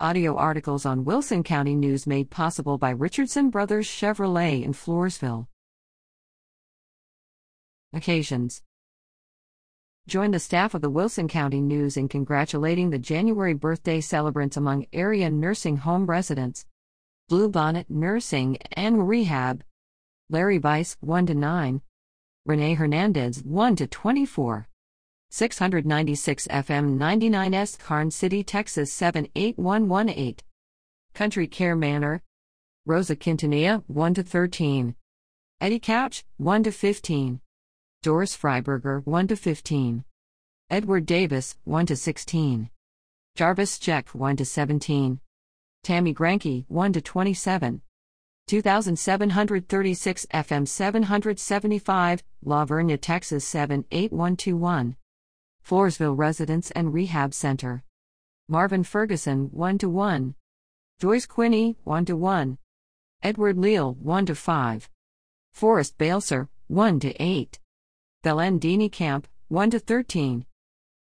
Audio articles on Wilson County News made possible by Richardson Brothers Chevrolet in Floresville. Occasions. Join the staff of the Wilson County News in congratulating the January birthday celebrants among area nursing home residents. Blue Bonnet Nursing and Rehab. Larry Bice, 1-9. Renee Hernandez, 1-24. 696 FM 99S, Carn City, Texas 78118. Country Care Manor. Rosa Quintanilla, 1-13. Eddie Couch, 1-15. Doris Freiberger, 1-15. Edward Davis, 1-16. Jarvis Check, 1-17. Tammy Granke, 1-27. 2736 FM 775, La Vernia, Texas 78121. Floresville Residence and Rehab Center. Marvin Ferguson, 1-1. Joyce Quinney, 1-1. Edward Leal, 1-5. Forrest Bailser, 1-8. Belen Dini Camp, 1-13.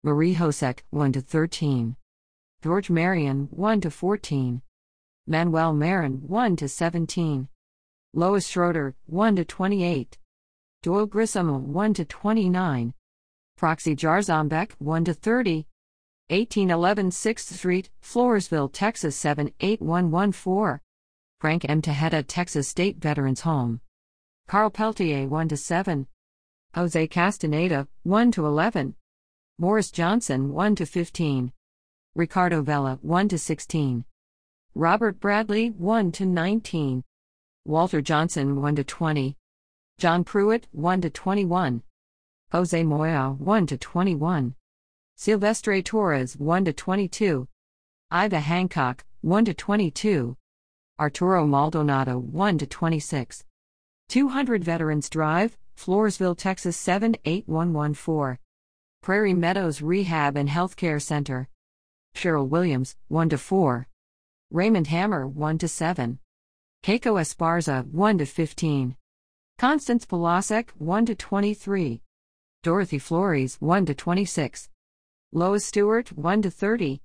Marie Hosek, 1-13. George Marion, 1-14. Manuel Marin, 1-17. Lois Schroeder, 1-28. Doyle Grissom, 1-29. Proxy Jarzombek, 1-30. 1811 6th Street, Floresville, Texas 78114. Frank M. Tejeda, Texas State Veterans Home. Carl Peltier, 1-7. Jose Castaneda, 1-11. Morris Johnson, 1-15. Ricardo Vela, 1-16. Robert Bradley, 1-19. Walter Johnson, 1-20. John Pruitt, 1-21. Jose Moya, 1-21. Silvestre Torres, 1-22. Iva Hancock, 1-22. Arturo Maldonado, 1-26. 200 Veterans Drive, Floresville, Texas 78114. Prairie Meadows Rehab and Healthcare Center. Cheryl Williams, 1-4. Raymond Hammer, 1-7. Keiko Esparza, 1-15. Constance Polasek, 1-23. Dorothy Flores, 1-26. Lois Stewart, 1-30.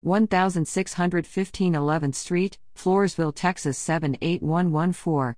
1615 11th Street, Floresville, Texas 78114.